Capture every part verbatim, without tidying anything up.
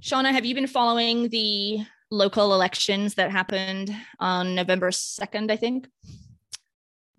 Shauna, have you been following the local elections that happened on November second, I think?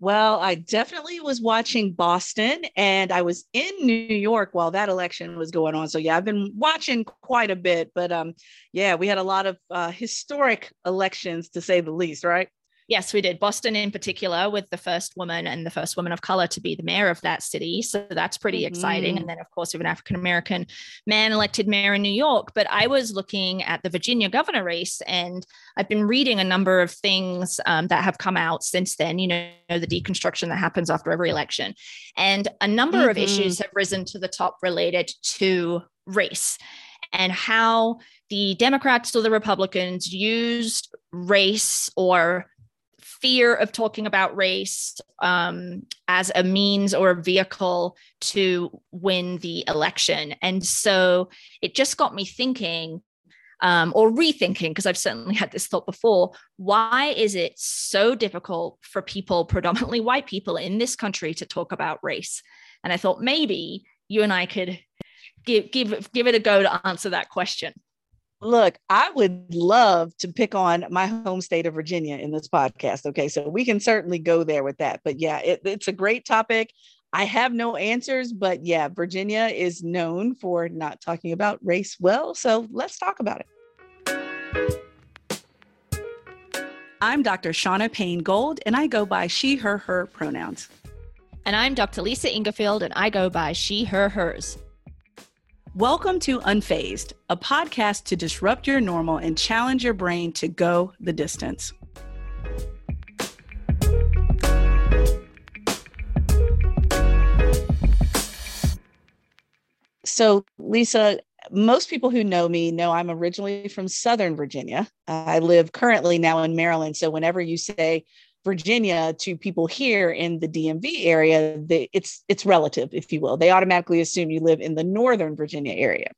Well, I definitely was watching Boston, and I was in New York while that election was going on. So yeah, I've been watching quite a bit, but um, yeah, we had a lot of uh, historic elections, to say the least, right? Yes, we did. Boston in particular, with the first woman and the first woman of color to be the mayor of that city. So that's pretty mm-hmm. exciting. And then, of course, we have an African-American man elected mayor in New York. But I was looking at the Virginia governor race, and I've been reading a number of things um, that have come out since then, you know, the deconstruction that happens after every election. And a number mm-hmm. of issues have risen to the top related to race and how the Democrats or the Republicans used race or fear of talking about race um, as a means or a vehicle to win the election. And so it just got me thinking um, or rethinking, because I've certainly had this thought before, why is it so difficult for people, predominantly white people in this country, to talk about race? And I thought maybe you and I could give, give, give it a go to answer that question. Look, I would love to pick on my home state of Virginia in this podcast. Okay, so we can certainly go there with that. But yeah, it, it's a great topic. I have no answers, but yeah, Virginia is known for not talking about race well. So let's talk about it. I'm Doctor Shauna Payne-Gold, and I go by she, her, her pronouns. And I'm Doctor Lisa Ingafield, and I go by she, her, hers. Welcome to Unfazed, a podcast to disrupt your normal and challenge your brain to go the distance. So, Lisa, most people who know me know I'm originally from Southern Virginia. I live currently now in Maryland. So whenever you say Virginia to people here in the D M V area, they, it's it's relative, if you will. They automatically assume you live in the Northern Virginia area.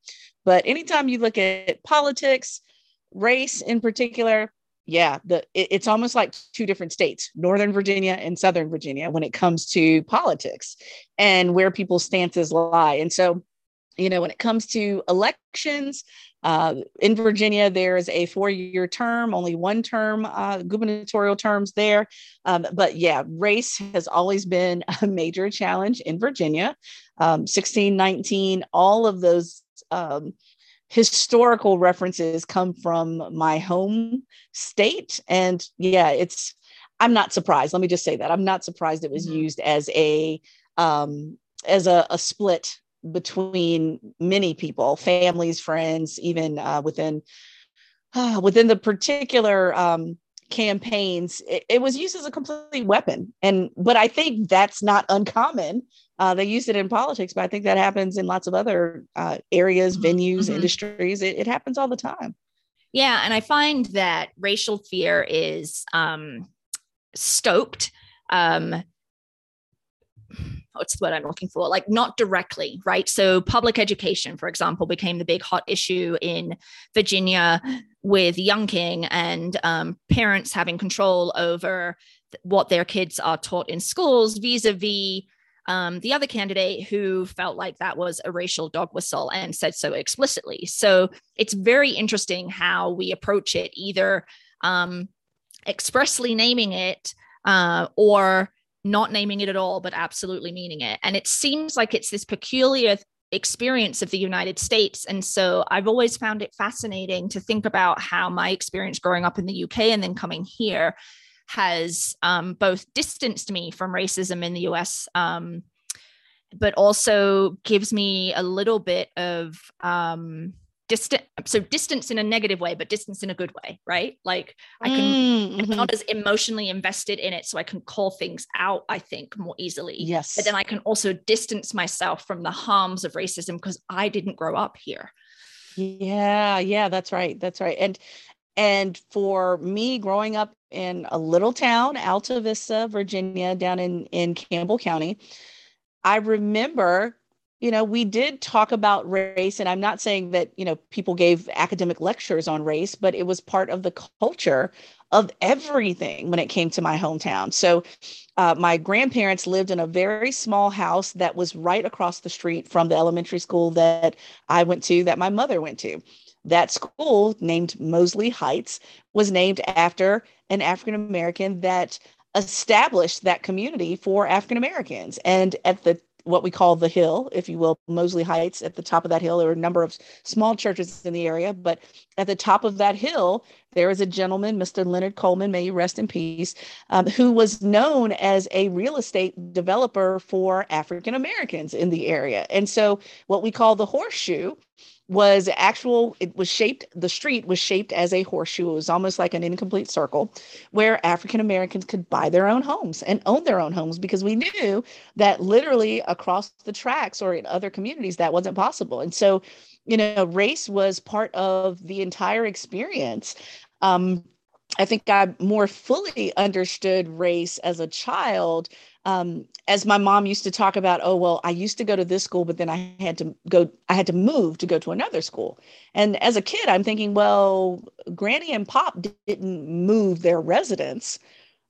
But anytime you look at politics, race in particular, yeah, the it, it's almost like two different states, Northern Virginia and Southern Virginia, when it comes to politics and where people's stances lie. And so, you know, when it comes to elections, Uh, in Virginia, there is a four-year term, only one term, uh, gubernatorial terms there. Um, but yeah, race has always been a major challenge in Virginia. Um, sixteen nineteen, all of those um, historical references come from my home state. And yeah, it's, I'm not surprised. Let me just say that. I'm not surprised it was used as a, um, as a, a split between many people, families, friends, even uh, within uh, within the particular um, campaigns, it, it was used as a complete weapon. And but I think that's not uncommon. Uh, they used it in politics, but I think that happens in lots of other uh, areas, venues, mm-hmm. industries. It, it happens all the time. Yeah, and I find that racial fear is um, stoked. Um, what's the word I'm looking for? Like not directly, right? So public education, for example, became the big hot issue in Virginia with Youngkin and um, parents having control over th- what their kids are taught in schools vis-a-vis um, the other candidate who felt like that was a racial dog whistle and said so explicitly. So it's very interesting how we approach it, either um, expressly naming it uh, or not naming it at all, but absolutely meaning it. And it seems like it's this peculiar experience of the United States. And so I've always found it fascinating to think about how my experience growing up in the U K and then coming here has um, both distanced me from racism in the U S, um, but also gives me a little bit of um, distance. So distance in a negative way, but distance in a good way, right? Like I can, mm-hmm. I'm not as emotionally invested in it. So I can call things out, I think, more easily. Yes. But then I can also distance myself from the harms of racism because I didn't grow up here. Yeah. Yeah, that's right. That's right. And, and for me growing up in a little town, Alta Vista, Virginia, down in, in Campbell County, I remember, you know, we did talk about race, and I'm not saying that, you know, people gave academic lectures on race, but it was part of the culture of everything when it came to my hometown. So uh, my grandparents lived in a very small house that was right across the street from the elementary school that I went to, that my mother went to. That school, named Mosley Heights, was named after an African-American that established that community for African-Americans. And at the what we call the hill, if you will, Mosley Heights, at the top of that hill, there were a number of small churches in the area, but at the top of that hill, there is a gentleman, Mister Leonard Coleman, may you rest in peace, um, who was known as a real estate developer for African Americans in the area. And so what we call the horseshoe was actual, it was shaped, the street was shaped as a horseshoe. It was almost like an incomplete circle where African Americans could buy their own homes and own their own homes, because we knew that literally across the tracks or in other communities, that wasn't possible. And so, you know, race was part of the entire experience. Um, I think I more fully understood race as a child. Um, as my mom used to talk about, oh, well, I used to go to this school, but then I had to go, I had to move to go to another school. And as a kid, I'm thinking, well, Granny and Pop didn't move their residence.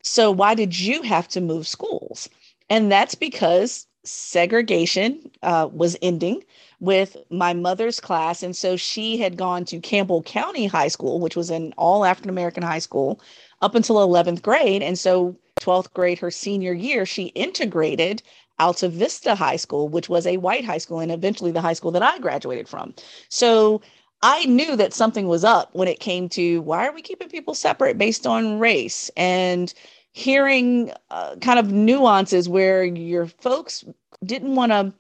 So why did you have to move schools? And that's because segregation uh, was ending with my mother's class. And so she had gone to Campbell County High School, which was an all African-American high school, up until eleventh grade. And so twelfth grade, her senior year, she integrated Alta Vista High School, which was a white high school, and eventually the high school that I graduated from. So I knew that something was up when it came to, why are we keeping people separate based on race? And hearing uh, kind of nuances where your folks didn't want to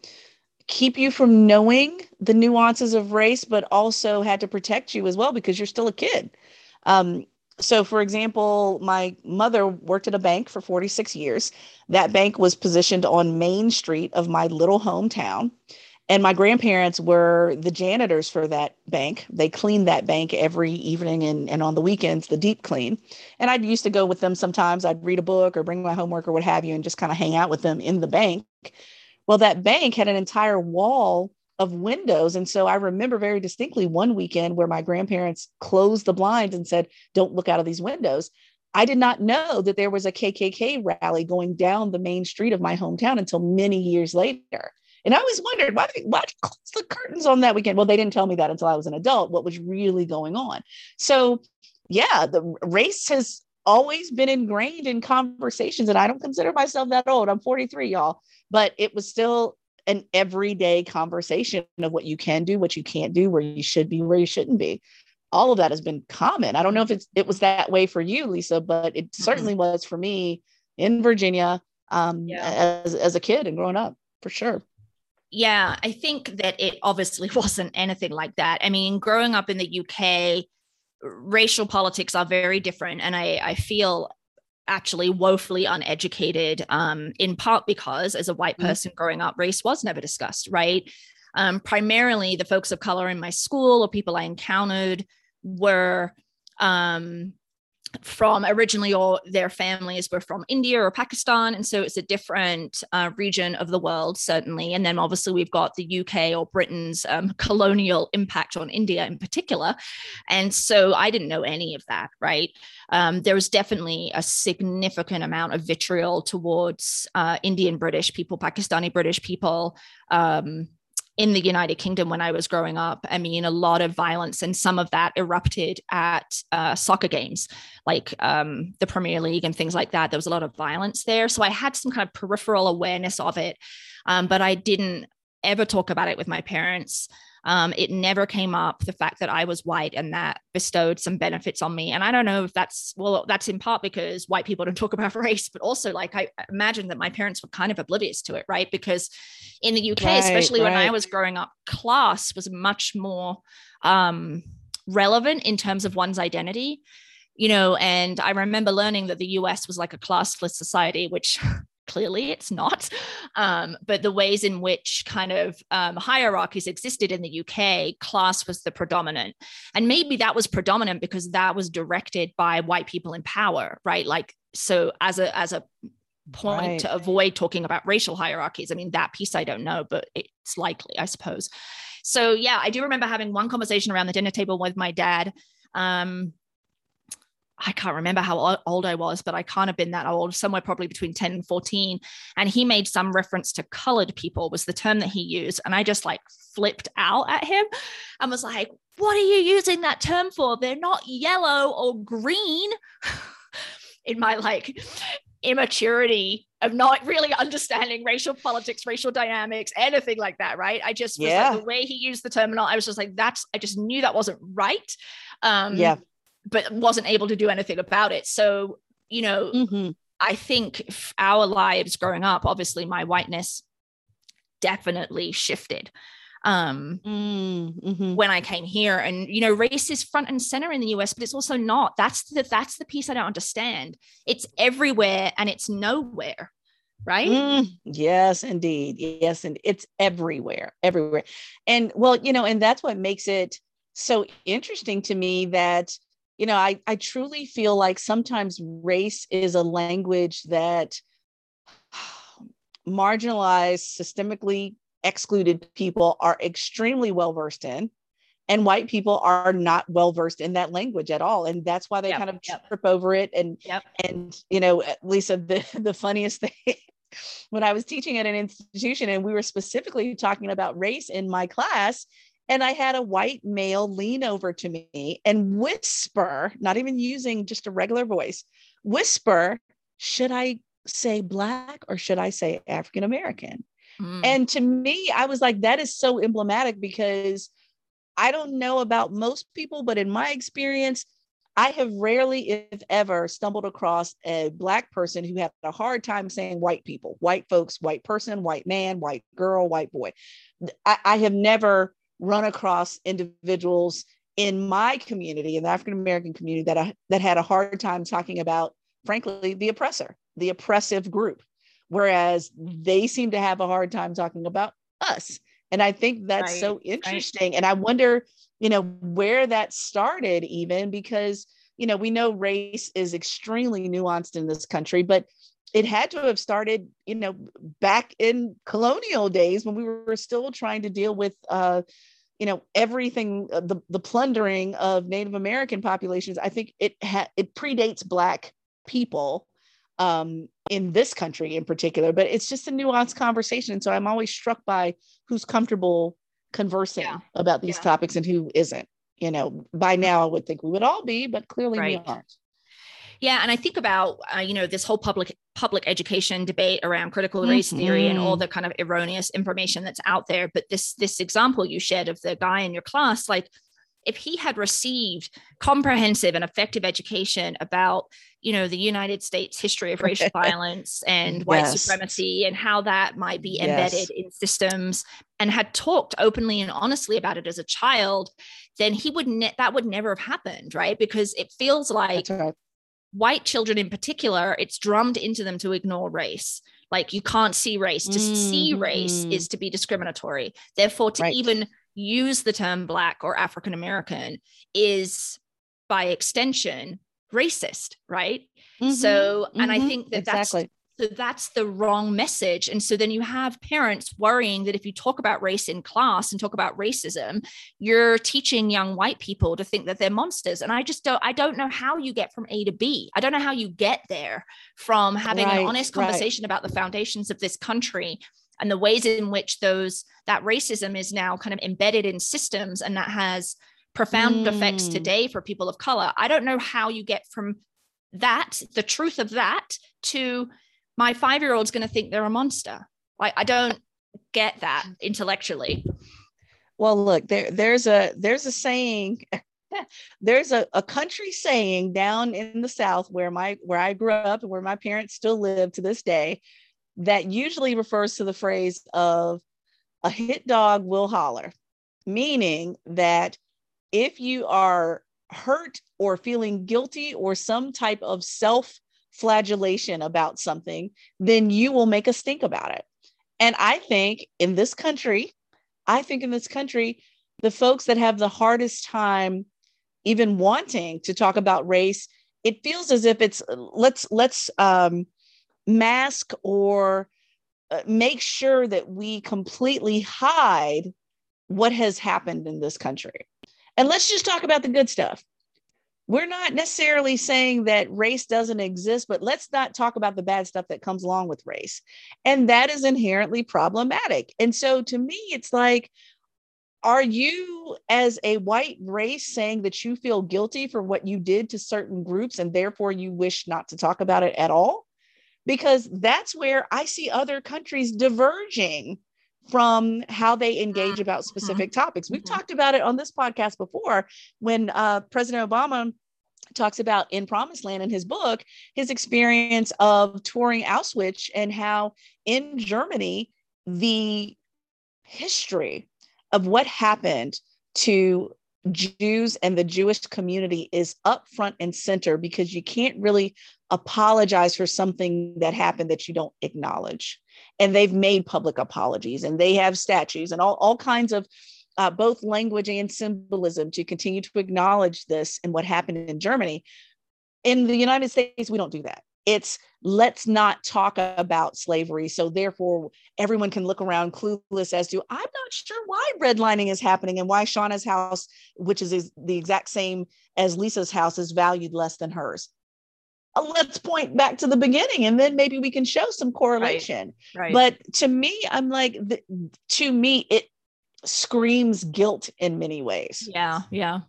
keep you from knowing the nuances of race, but also had to protect you as well, because you're still a kid. Um, So, for example, my mother worked at a bank for forty-six years. That bank was positioned on Main Street of my little hometown. And my grandparents were the janitors for that bank. They cleaned that bank every evening and, and on the weekends, the deep clean. And I used to go with them sometimes. I'd read a book or bring my homework or what have you and just kind of hang out with them in the bank. Well, that bank had an entire wall of windows. And so I remember very distinctly one weekend where my grandparents closed the blinds and said, don't look out of these windows. I did not know that there was a K K K rally going down the main street of my hometown until many years later. And I always wondered, why, why did you close the curtains on that weekend? Well, they didn't tell me that until I was an adult, what was really going on. So yeah, the race has always been ingrained in conversations, and I don't consider myself that old. I'm forty-three, y'all, but it was still an everyday conversation of what you can do, what you can't do, where you should be, where you shouldn't be. All of that has been common. I don't know if it's, it was that way for you, Lisa, but it certainly was for me in Virginia um, yeah. as, as a kid and growing up, for sure. Yeah, I think that it obviously wasn't anything like that. I mean, growing up in the U K, racial politics are very different. And I, I feel actually woefully uneducated, um, in part because as a white person growing up, race was never discussed, right? Um, primarily the folks of color in my school or people I encountered were um, from originally, or their families were from India or Pakistan. And so it's a different uh, region of the world, certainly. And then obviously we've got the U K or Britain's um, colonial impact on India in particular. And so I didn't know any of that, right? Um, there was definitely a significant amount of vitriol towards uh, Indian British people, Pakistani British people, um, in the United Kingdom when I was growing up. I mean, a lot of violence, and some of that erupted at uh, soccer games, like um, the Premier League and things like that. There was a lot of violence there. So I had some kind of peripheral awareness of it, um, but I didn't ever talk about it with my parents. Um, it never came up, the fact that I was white, and that bestowed some benefits on me. And I don't know if that's, well, that's in part because white people don't talk about race, but also like I imagine that my parents were kind of oblivious to it, right? Because in the U K, right, especially right. when I was growing up, class was much more um, relevant in terms of one's identity, you know, and I remember learning that the U S was like a classless society, which clearly it's not. Um, but the ways in which kind of um, hierarchies existed in the U K, class was the predominant. And maybe that was predominant because that was directed by white people in power, right? Like, so as a, as a point right. to avoid talking about racial hierarchies. I mean, that piece, I don't know, but it's likely, I suppose. So yeah, I do remember having one conversation around the dinner table with my dad. Um, I can't remember how old I was, but I can't have been that old, somewhere probably between ten and fourteen. And he made some reference to colored people was the term that he used. And I just like flipped out at him and was like, what are you using that term for? They're not yellow or green. In my like immaturity of not really understanding racial politics, racial dynamics, anything like that, right? I just was yeah. like, the way he used the term, I was just like, that's, I just knew that wasn't right. Um, yeah. But wasn't able to do anything about it. So, you know, mm-hmm. I think our lives growing up, obviously my whiteness definitely shifted um, mm-hmm. when I came here. And, you know, race is front and center in the U S, but it's also not. That's the, that's the piece I don't understand. It's everywhere and it's nowhere. Right? Mm, yes, indeed. Yes. And it's everywhere, everywhere. And well, you know, and that's what makes it so interesting to me that, you know, I, I truly feel like sometimes race is a language that marginalized, systemically excluded people are extremely well-versed in, and white people are not well-versed in that language at all. And that's why they yep, kind of yep. trip over it. And, yep. and you know, Lisa, the, the funniest thing, when I was teaching at an institution and we were specifically talking about race in my class, and I had a white male lean over to me and whisper, not even using just a regular voice, whisper, should I say Black or should I say African-American? Mm. And to me, I was like, that is so emblematic, because I don't know about most people, but in my experience, I have rarely, if ever, stumbled across a Black person who had a hard time saying white people, white folks, white person, white man, white girl, white boy. I, I have never run across individuals in my community, in the African-American community, that I, that had a hard time talking about, frankly, the oppressor, the oppressive group, whereas they seem to have a hard time talking about us. And I think that's right, so interesting. Right. And I wonder, you know, where that started even, because, you know, we know race is extremely nuanced in this country, but it had to have started, you know, back in colonial days when we were still trying to deal with, uh, you know, everything, the, the plundering of Native American populations. I think it ha- it predates Black people um, in this country in particular, but it's just a nuanced conversation. And so I'm always struck by who's comfortable conversing yeah. about these yeah. topics and who isn't. You know, by now I would think we would all be, but clearly right. we aren't. Yeah. And I think about, uh, you know, this whole public public education debate around critical race mm-hmm. theory and all the kind of erroneous information that's out there. But this this example you shared of the guy in your class, like if he had received comprehensive and effective education about, you know, the United States history of racial violence and yes. white supremacy and how that might be embedded yes. in systems, and had talked openly and honestly about it as a child, then he would ne- that would never have happened. Right. Because it feels like white children in particular, it's drummed into them to ignore race. Like you can't see race. To mm-hmm. see race is to be discriminatory. Therefore, to right. even use the term Black or African-American is by extension racist, right? Mm-hmm. So, and mm-hmm. I think that exactly. that's, so that's the wrong message. And so then you have parents worrying that if you talk about race in class and talk about racism, you're teaching young white people to think that they're monsters. And I just don't, I don't know how you get from A to B. I don't know how you get there from having right, an honest conversation right. about the foundations of this country and the ways in which those, that racism is now kind of embedded in systems, and that has profound mm. effects today for people of color. I don't know how you get from that, the truth of that, to my five-year-old's going to think they're a monster. Like, I don't get that intellectually. Well, look, there, there's a, there's a saying, there's a, a country saying down in the South where my, where I grew up and where my parents still live to this day, that usually refers to the phrase of a hit dog will holler, meaning that if you are hurt or feeling guilty or some type of self-flagellation about something, then you will make a stink about it. And I think in this country, I think in this country, the folks that have the hardest time even wanting to talk about race, it feels as if it's let's, let's, um, mask or uh, make sure that we completely hide what has happened in this country. And let's just talk about the good stuff. we're not necessarily saying that race doesn't exist, but let's not talk about the bad stuff that comes along with race. And that is inherently problematic. And so to me, it's like, are you as a white race saying that you feel guilty for what you did to certain groups and therefore you wish not to talk about it at all? Because that's where I see other countries diverging from how they engage about specific mm-hmm. topics. We've mm-hmm. talked about it on this podcast before when uh, President Obama talks about In Promised Land in his book, his experience of touring Auschwitz and how in Germany, the history of what happened to Jews and the Jewish community is up front and center because you can't really apologize for something that happened that you don't acknowledge. And they've made public apologies and they have statues and all, all kinds of uh, both language and symbolism to continue to acknowledge this and what happened in Germany. In the United States, we don't do that. It's let's not talk about slavery. So therefore, everyone can look around clueless as to, I'm not sure why redlining is happening and why Shauna's house, which is, is the exact same as Lisa's house, is valued less than hers. Let's point back to the beginning and then maybe we can show some correlation. Right, right. But to me, I'm like, the, to me, it screams guilt in many ways. Yeah. Yeah.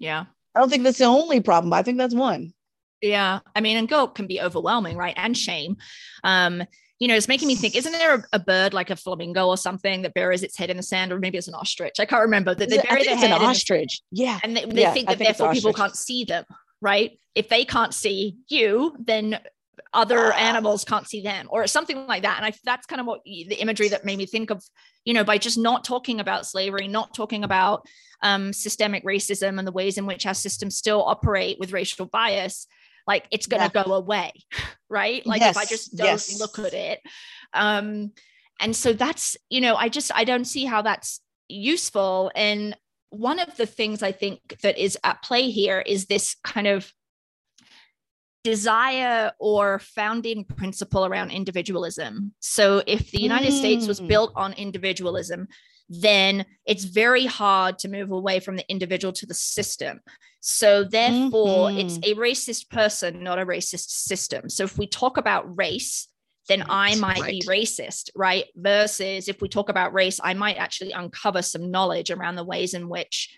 Yeah. I don't think that's the only problem. But I think that's one. Yeah. I mean, and guilt can be overwhelming, right? And shame. Um, you know, it's making me think, isn't there a, a bird like a flamingo or something that buries its head in the sand, or maybe it's an ostrich? I can't remember that they bury their head. It's an ostrich. Yeah. And they, they yeah, think that think therefore people can't see them, right? If they can't see you, then other animals can't see them or something like that. And I, that's kind of what the imagery that made me think of, you know, by just not talking about slavery, not talking about um, systemic racism and the ways in which our systems still operate with racial bias, like it's going to yeah. go away, right? Like yes. if I just don't yes. look at it. Um, and so that's, you know, I just, I don't see how that's useful. And one of the things I think that is at play here is this kind of desire or founding principle around individualism. So if the United mm. States was built on individualism, then it's very hard to move away from the individual to the system. So therefore, mm-hmm. it's a racist person, not a racist system. So if we talk about race, then right. I might right. be racist, right? Versus if we talk about race, I might actually uncover some knowledge around the ways in which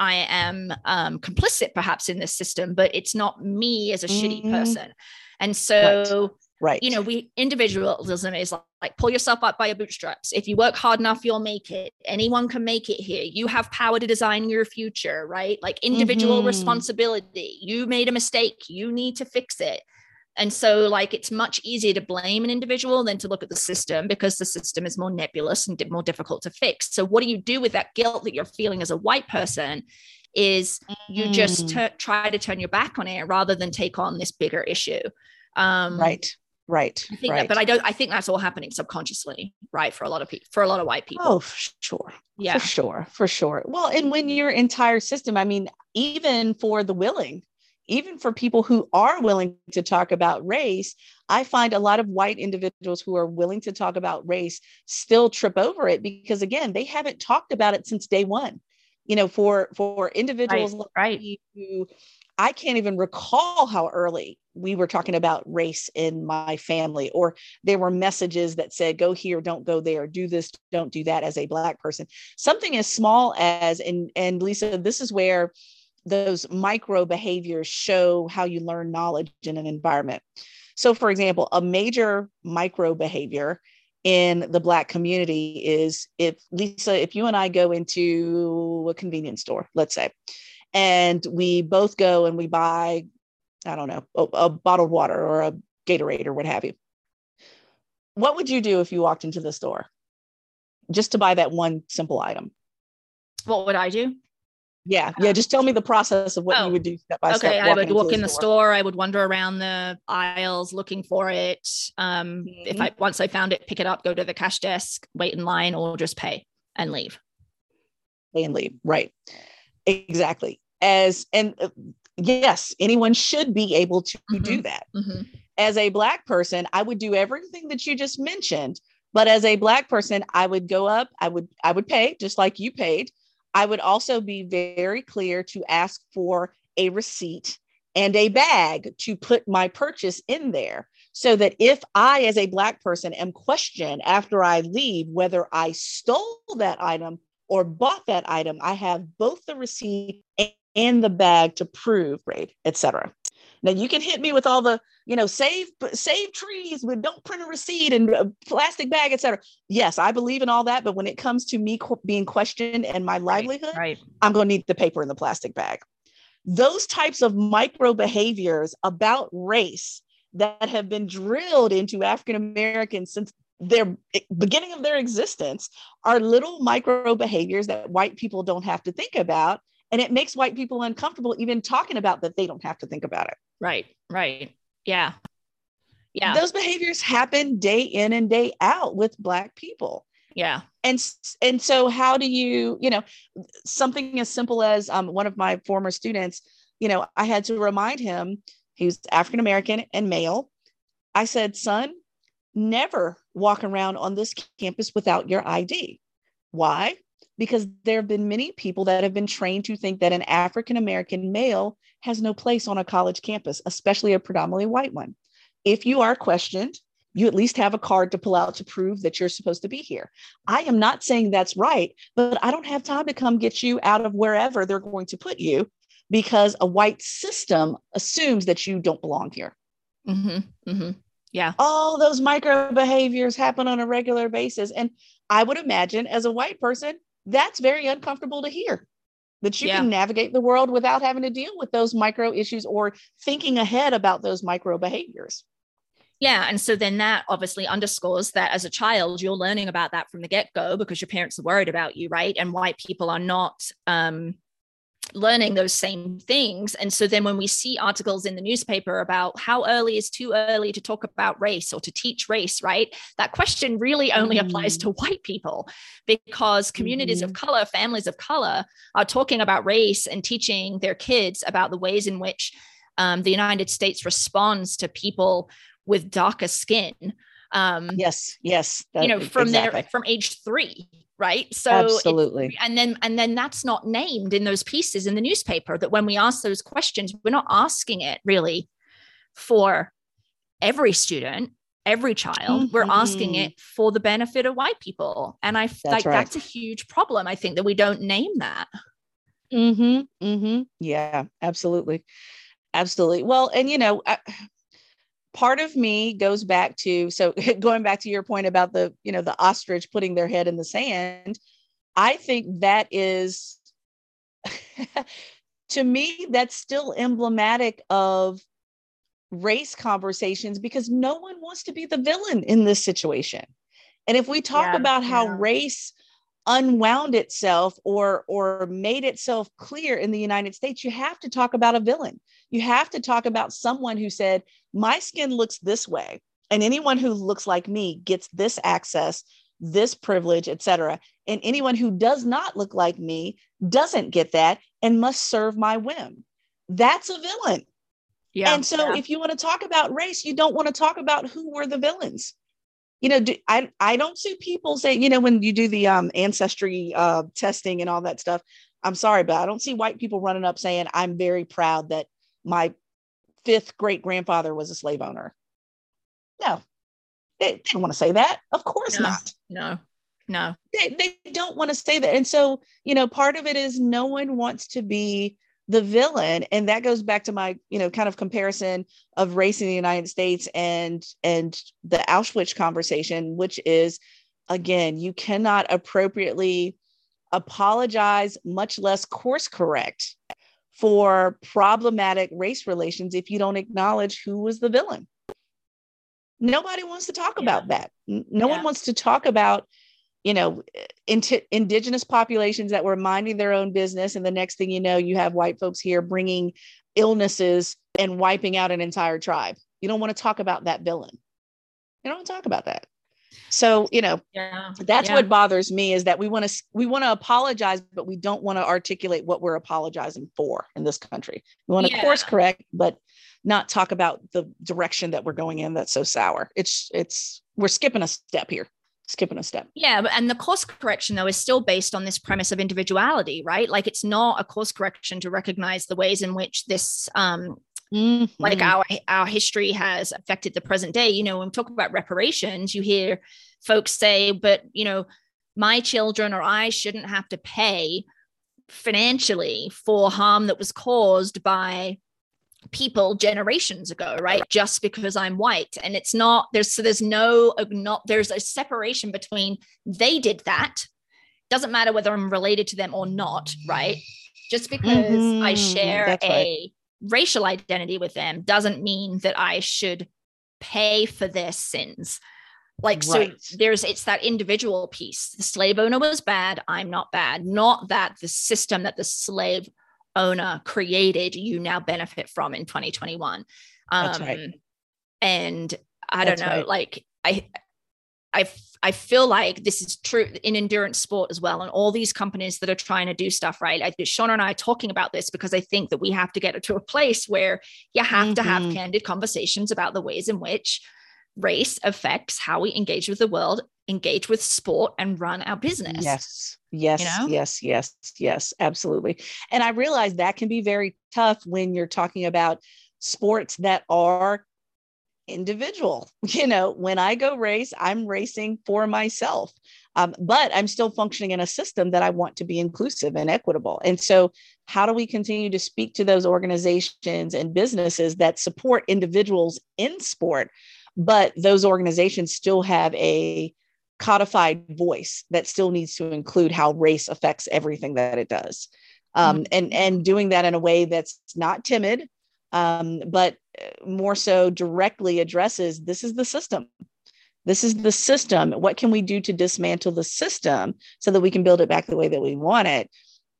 I am um, complicit perhaps in this system, but it's not me as a mm-hmm. shitty person. And so... Right. Right. You know, we individualism is like, like pull yourself up by your bootstraps. If you work hard enough, you'll make it. Anyone can make it here. You have power to design your future, right? Like individual mm-hmm. responsibility. You made a mistake. You need to fix it. And so like, it's much easier to blame an individual than to look at the system, because the system is more nebulous and more difficult to fix. So what do you do with that guilt that you're feeling as a white person? Is you mm. just t- try to turn your back on it rather than take on this bigger issue. Um, right. Right. I think right. That, but I don't, I think that's all happening subconsciously, right? For a lot of people, for a lot of white people. Oh, for sure. Yeah, for sure. For sure. Well, and when your entire system, I mean, even for the willing, even for people who are willing to talk about race, I find a lot of white individuals who are willing to talk about race still trip over it because again, they haven't talked about it since day one, you know, for, for individuals right, like right. me who, I can't even recall how early we were talking about race in my family, or there were messages that said, go here, don't go there, do this, don't do that as a Black person. Something as small as, and, and Lisa, this is where those micro behaviors show how you learn knowledge in an environment. So for example, a major micro behavior in the Black community is if Lisa, if you and I go into a convenience store, let's say, and we both go and we buy, I don't know, a, a bottled water or a Gatorade or what have you. What would you do if you walked into the store just to buy that one simple item? What would I do? Yeah. Yeah. Just tell me the process of what oh, you would do step by okay, step. Okay, I would walk in the store. store. I would wander around the aisles looking for it. Um, mm-hmm. If I, once I found it, pick it up, go to the cash desk, wait in line, or just pay and leave. Pay and leave. Right. Exactly. As, and uh, yes, anyone should be able to mm-hmm. do that. Mm-hmm. As a Black person, I would do everything that you just mentioned, but as a Black person, I would go up, I would, I would pay just like you paid. I would also be very clear to ask for a receipt and a bag to put my purchase in there, so that if I, as a Black person, am questioned after I leave whether I stole that item or bought that item, I have both the receipt and the bag to prove, right, et cetera. Now, you can hit me with all the, you know, save save trees, but don't print a receipt and a plastic bag, et cetera. Yes, I believe in all that. But when it comes to me qu- being questioned and my livelihood, right, right. I'm going to need the paper and the plastic bag. Those types of micro behaviors about race that have been drilled into African-Americans since their beginning of their existence are little micro behaviors that white people don't have to think about. And it makes white people uncomfortable even talking about that they don't have to think about it. Right, right. Yeah. Yeah. Those behaviors happen day in and day out with Black people. Yeah. And, and so how do you, you know, something as simple as um, one of my former students, you know, I had to remind him, he was African-American and male. I said, son, never walk around on this campus without your I D. Why? Because there have been many people that have been trained to think that an African-American male has no place on a college campus, especially a predominantly white one. If you are questioned, you at least have a card to pull out to prove that you're supposed to be here. I am not saying that's right, but I don't have time to come get you out of wherever they're going to put you because a white system assumes that you don't belong here. Mm-hmm. Mm-hmm. Yeah. All those micro behaviors happen on a regular basis. And I would imagine as a white person, that's very uncomfortable to hear, that you yeah. can navigate the world without having to deal with those micro issues or thinking ahead about those micro behaviors. Yeah. And so then that obviously underscores that as a child, you're learning about that from the get-go because your parents are worried about you, right? And white people are not um, learning those same things. And so then when we see articles in the newspaper about how early is too early to talk about race or to teach race, right? That question really only mm. applies to white people because communities mm. of color, families of color are talking about race and teaching their kids about the ways in which um, the United States responds to people with darker skin. Um, yes, yes. That, you know, from exactly. their, from age three, right? So absolutely. And then, and then that's not named in those pieces in the newspaper, that when we ask those questions, we're not asking it really for every student, every child, mm-hmm. we're asking it for the benefit of white people. And I that's like, right. that's a huge problem. I think that we don't name that. Mm-hmm. Mm-hmm. Yeah, absolutely. Absolutely. Well, and you know, I, part of me goes back to, so going back to your point about the, you know, the ostrich putting their head in the sand, I think that is, to me, that's still emblematic of race conversations because no one wants to be the villain in this situation. And if we talk yeah, about how yeah. race unwound itself or or made itself clear in the United States, you have to talk about a villain. You have to talk about someone who said, my skin looks this way, and anyone who looks like me gets this access, this privilege, et cetera. And anyone who does not look like me doesn't get that and must serve my whim. That's a villain. Yeah. And so yeah. if you want to talk about race, you don't want to talk about who were the villains. You know, do, I, I don't see people say, you know, when you do the um, ancestry uh, testing and all that stuff, I'm sorry, but I don't see white people running up saying, I'm very proud that my fifth great grandfather was a slave owner. No, they, they don't want to say that. Of course no, not. No, no. They, they don't want to say that. And so, you know, part of it is no one wants to be the villain. And that goes back to my, you know, kind of comparison of race in the United States and, and the Auschwitz conversation, which is, again, you cannot appropriately apologize, much less course correct for problematic race relations if you don't acknowledge who was the villain. Nobody wants to talk yeah. about that. No yeah. one wants to talk about, you know, int- indigenous populations that were minding their own business. And the next thing you know, you have white folks here bringing illnesses and wiping out an entire tribe. You don't want to talk about that villain. You don't want to talk about that. So, you know, yeah. that's yeah. what bothers me, is that we want to, we want to apologize, but we don't want to articulate what we're apologizing for in this country. We want to yeah. course correct, but not talk about the direction that we're going in. That's so sour. It's, it's, we're skipping a step here. skipping a step. Yeah. And the course correction, though, is still based on this premise of individuality, right? Like, it's not a course correction to recognize the ways in which this, um, mm-hmm. like our, our history has affected the present day. You know, when we talk about reparations, you hear folks say, but, you know, my children or I shouldn't have to pay financially for harm that was caused by people generations ago, right? Just because I'm white. And it's not, there's, so there's no, not, there's a separation between they did that. Doesn't matter whether I'm related to them or not, right? Just because mm-hmm. I share a right. racial identity with them doesn't mean that I should pay for their sins. Like, right. so there's, it's that individual piece. The slave owner was bad. I'm not bad. Not that the system that the slave owner created, you now benefit from in twenty twenty-one. Um, That's right. And I That's don't know, right. like I, I, I feel like this is true in endurance sport as well. And all these companies that are trying to do stuff, right. I, Shauna and I are talking about this because I think that we have to get it to a place where you have mm-hmm. to have candid conversations about the ways in which race affects how we engage with the world, engage with sport, and run our business. Yes, yes, you know? yes, yes, yes, absolutely. And I realize that can be very tough when you're talking about sports that are individual. You know, when I go race, I'm racing for myself, um, but I'm still functioning in a system that I want to be inclusive and equitable. And so how do we continue to speak to those organizations and businesses that support individuals in sport, but those organizations still have a codified voice that still needs to include how race affects everything that it does. Um, mm-hmm. and, and doing that in a way that's not timid, um, but more so directly addresses, this is the system. This is the system. What can we do to dismantle the system so that we can build it back the way that we want it?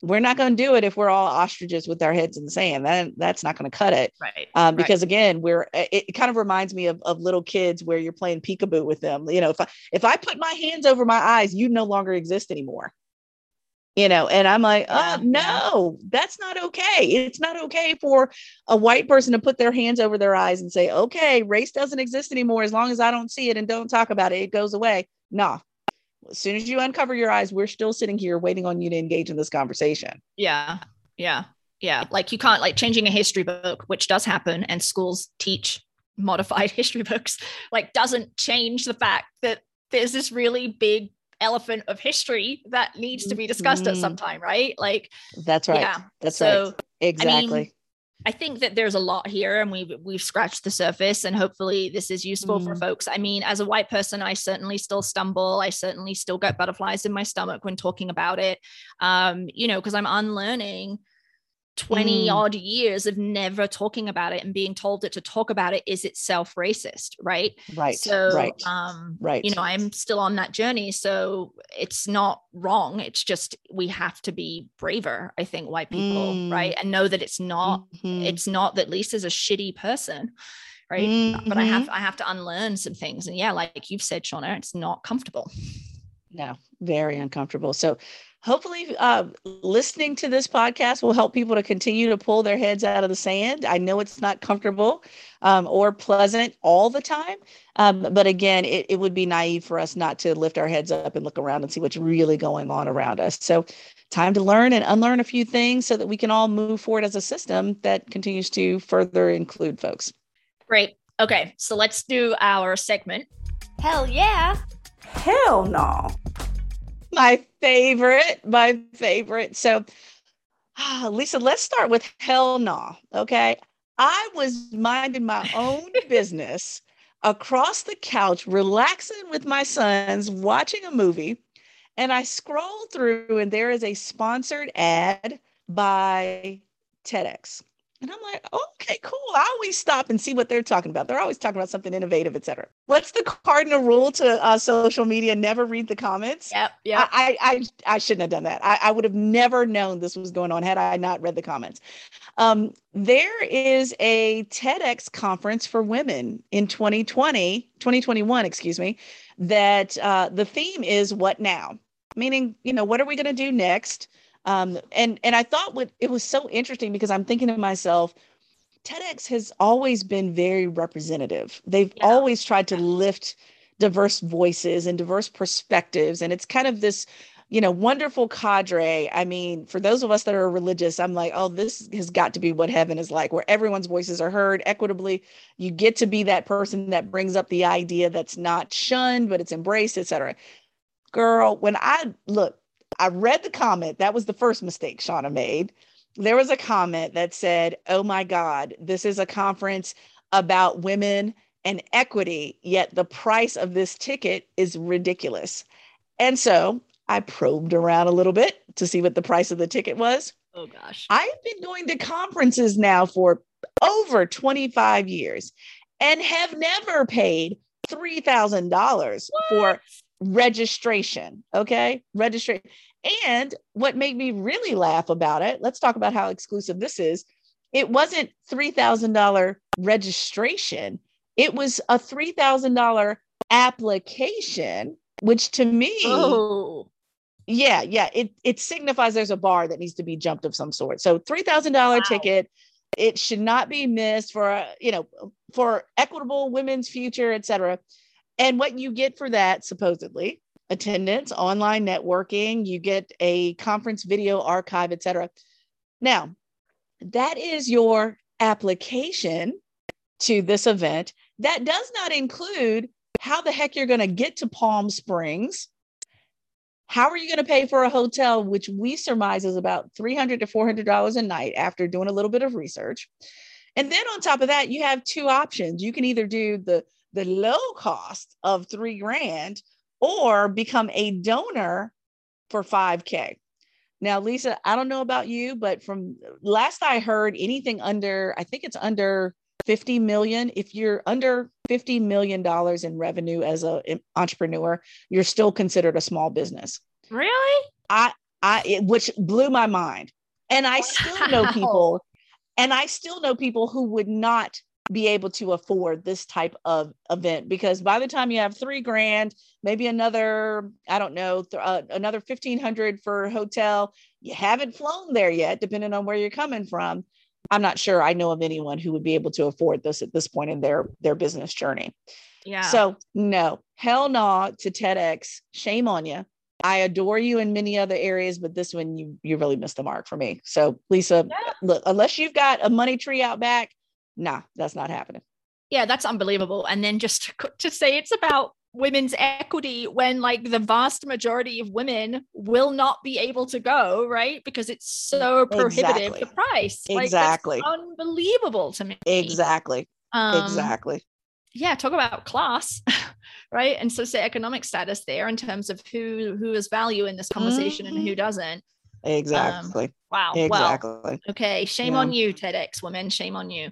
We're not going to do it if we're all ostriches with our heads in the sand. That that's not going to cut it. Right. Um, because right. again, we're, it kind of reminds me of, of little kids where you're playing peekaboo with them. You know, if I, if I put my hands over my eyes, you no longer exist anymore, you know? And I'm like, yeah. oh no, that's not okay. It's not okay for a white person to put their hands over their eyes and say, okay, race doesn't exist anymore. As long as I don't see it and don't talk about it, it goes away. Nah. As soon as you uncover your eyes, we're still sitting here waiting on you to engage in this conversation. Yeah. Yeah. Yeah. Like, you can't, like, changing a history book, which does happen, and schools teach modified history books, like, doesn't change the fact that there's this really big elephant of history that needs to be discussed mm-hmm. at some time. Right. Like, that's right. Yeah. That's so, right. Exactly. I mean, I think that there's a lot here, and we've, we've scratched the surface, and hopefully this is useful mm. for folks. I mean, as a white person, I certainly still stumble. I certainly still get butterflies in my stomach when talking about it. Um, you know, cause I'm unlearning twenty mm. odd years of never talking about it, and being told that to talk about it is itself racist. Right. Right. So, right. um, right. you know, I'm still on that journey, so it's not wrong. It's just, we have to be braver, I think, white people, mm. right. And know that it's not, mm-hmm. it's not that Lisa's a shitty person. Right. Mm-hmm. But I have, I have to unlearn some things. And yeah, like you've said, Shauna, it's not comfortable. No, very uncomfortable. So hopefully uh, listening to this podcast will help people to continue to pull their heads out of the sand. I know it's not comfortable um, or pleasant all the time. Um, but again, it, it would be naive for us not to lift our heads up and look around and see what's really going on around us. So time to learn and unlearn a few things so that we can all move forward as a system that continues to further include folks. Great. Okay. So let's do our segment. Hell yeah. Hell no. My favorite, my favorite. So, ah, Lisa, let's start with hell no. Okay. I was minding my own business across the couch, relaxing with my sons, watching a movie. And I scrolled through, and there is a sponsored ad by TEDx. And I'm like, okay, cool. I always stop and see what they're talking about. They're always talking about something innovative, et cetera. What's the cardinal rule to uh, social media? Never read the comments. Yep, yep. I, I, I shouldn't have done that. I, I would have never known this was going on had I not read the comments. Um, there is a TEDx conference for women in twenty twenty, twenty twenty-one, excuse me, that uh, the theme is what now? Meaning, you know, what are we going to do next? Um, and, and I thought what, it was so interesting because I'm thinking to myself, TEDx has always been very representative. They've yeah. always tried to lift diverse voices and diverse perspectives. And it's kind of this, you know, wonderful cadre. I mean, for those of us that are religious, I'm like, oh, this has got to be what heaven is like, where everyone's voices are heard equitably. You get to be that person that brings up the idea that's not shunned, but it's embraced, et cetera. Girl, when I look, I read the comment. That was the first mistake Shauna made. There was a comment that said, oh my God, this is a conference about women and equity, yet the price of this ticket is ridiculous. And so I probed around a little bit to see what the price of the ticket was. Oh gosh. I've been going to conferences now for over twenty-five years and have never paid three thousand dollars for registration. Okay. Registration. And what made me really laugh about it, let's talk about how exclusive this is. It wasn't three thousand dollars registration. It was a three thousand dollars application, which to me, oh. yeah, yeah. It, it signifies there's a bar that needs to be jumped of some sort. So three thousand dollars wow. ticket. It should not be missed for, you know, for equitable women's future, et cetera. And what you get for that, supposedly, attendance, online networking, you get a conference video archive, et cetera. Now, that is your application to this event. That does not include how the heck you're going to get to Palm Springs. How are you going to pay for a hotel, which we surmise is about three hundred to four hundred dollars a night after doing a little bit of research. And then on top of that, you have two options. You can either do the, the low cost of three grand or become a donor for five K. Now, Lisa, I don't know about you, but from last I heard, anything under, I think it's under fifty million. If you're under fifty million dollars in revenue as an entrepreneur, you're still considered a small business. Really? I, I, it, which blew my mind. And I wow. still know people, and I still know people who would not be able to afford this type of event, because by the time you have three grand, maybe another, I don't know, th- uh, another fifteen hundred for hotel. You haven't flown there yet, depending on where you're coming from. I'm not sure I know of anyone who would be able to afford this at this point in their, their business journey. Yeah. So no, hell no to TEDx. Shame on you. I adore you in many other areas, but this one, you, you really missed the mark for me. So Lisa, yeah. look, unless you've got a money tree out back, nah, that's not happening. Yeah, that's unbelievable. And then just to, to say it's about women's equity when like the vast majority of women will not be able to go, right? Because it's so prohibitive, exactly. the price. Like, exactly. That's unbelievable to me. Exactly. Um, exactly. Yeah, talk about class, right? And socioeconomic status there in terms of who who is value in this conversation mm-hmm. and who doesn't. Exactly. Um, wow. Exactly. Well, okay. Shame yeah. on you, TEDx women. Shame on you.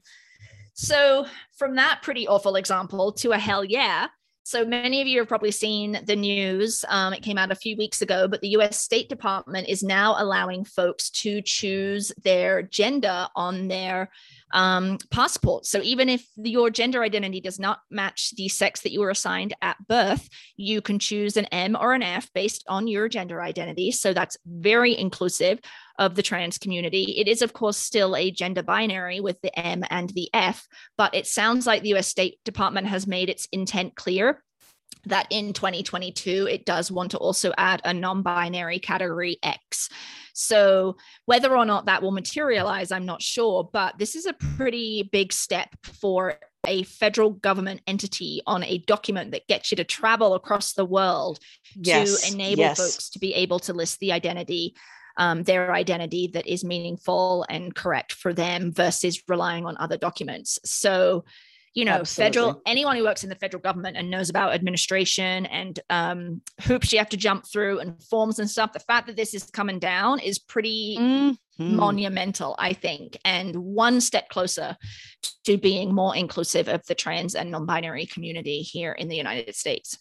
So from that pretty awful example to a hell yeah. So many of you have probably seen the news. Um, it came out a few weeks ago, but the U S State Department is now allowing folks to choose their gender on their um, passport. So even if your gender identity does not match the sex that you were assigned at birth, you can choose an M or an F based on your gender identity. So that's very inclusive of the trans community. It is, of course, still a gender binary with the M and the F, but it sounds like the U S State Department has made its intent clear that in twenty twenty-two, it does want to also add a non-binary category X. So whether or not that will materialize, I'm not sure, but this is a pretty big step for a federal government entity on a document that gets you to travel across the world yes. to enable yes. folks to be able to list the identity Um, their identity that is meaningful and correct for them versus relying on other documents. So, you know, Absolutely. federal, anyone who works in the federal government and knows about administration and um, hoops you have to jump through and forms and stuff, the fact that this is coming down is pretty mm-hmm. monumental, I think, and one step closer to being more inclusive of the trans and non-binary community here in the United States.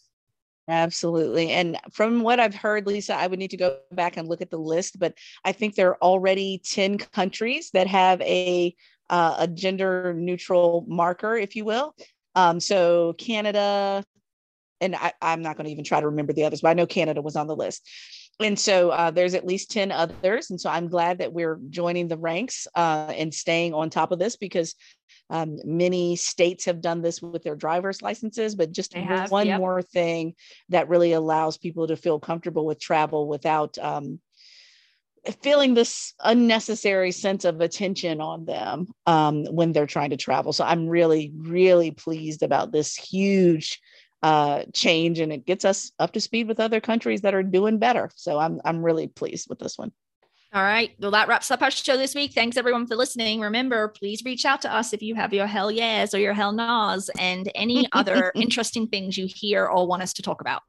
Absolutely. And from what I've heard, Lisa, I would need to go back and look at the list, but I think there are already ten countries that have a, uh, a gender neutral marker, if you will. Um, so Canada, and I, I'm not going to even try to remember the others, but I know Canada was on the list. And so uh, there's at least ten others. And so I'm glad that we're joining the ranks uh, and staying on top of this, because um, many states have done this with their driver's licenses, but just have, one yep. more thing that really allows people to feel comfortable with travel without um, feeling this unnecessary sense of attention on them um, when they're trying to travel. So I'm really, really pleased about this huge uh, change, and it gets us up to speed with other countries that are doing better. So I'm, I'm really pleased with this one. All right. Well, that wraps up our show this week. Thanks everyone for listening. Remember, please reach out to us if you have your hell yes or your hell nahs and any other interesting things you hear or want us to talk about.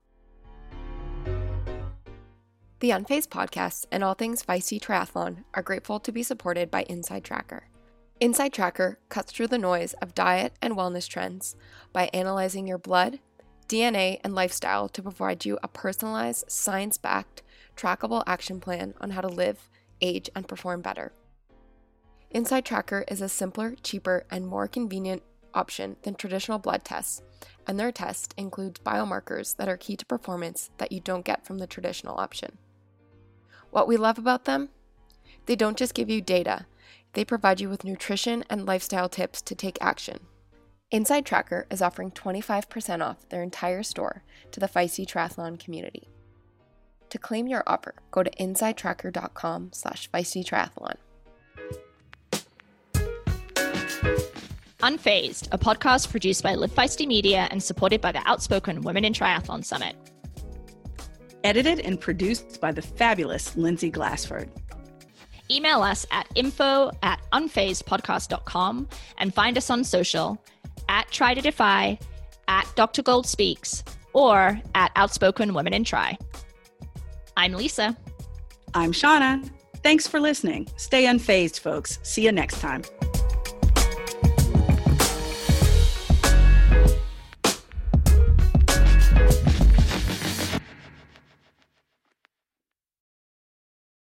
The Unfazed podcast and all things Feisty Triathlon are grateful to be supported by Inside Tracker. Inside Tracker cuts through the noise of diet and wellness trends by analyzing your blood, D N A, and lifestyle to provide you a personalized, science-backed, trackable action plan on how to live, age, and perform better. Inside Tracker is a simpler, cheaper, and more convenient option than traditional blood tests, and their test includes biomarkers that are key to performance that you don't get from the traditional option. What we love about them? They don't just give you data, they provide you with nutrition and lifestyle tips to take action. Inside Tracker is offering twenty-five percent off their entire store to the Feisty Triathlon community. To claim your offer, go to insidetracker.com slash Feisty Triathlon. Unfazed, a podcast produced by Live Feisty Media and supported by the Outspoken Women in Triathlon Summit. Edited and produced by the fabulous Lindsay Glassford. Email us at info at unfazedpodcast.com and find us on social at Try to Defy, at Doctor Gold Speaks, or at Outspoken Women in Tri. I'm Lisa. I'm Shauna. Thanks for listening. Stay unfazed, folks. See you next time.